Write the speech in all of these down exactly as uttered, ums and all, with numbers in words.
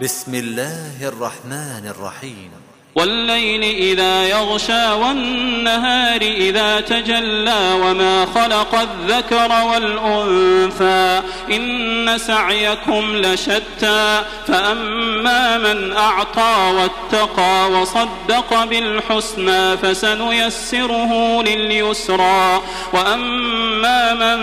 بسم الله الرحمن الرحيم والليل إذا يغشى والنهار إذا تجلى وما خلق الذكر والأنثى إن سعيكم لشتى فأما من أعطى واتقى وصدق بالحسنى فسنيسره لليسرى وأما من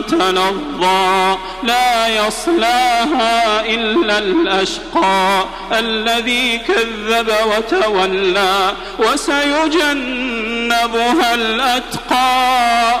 تلظى لا يصلاها إلا الأشقى الذي كذب وتولى وسيجنبها الأتقى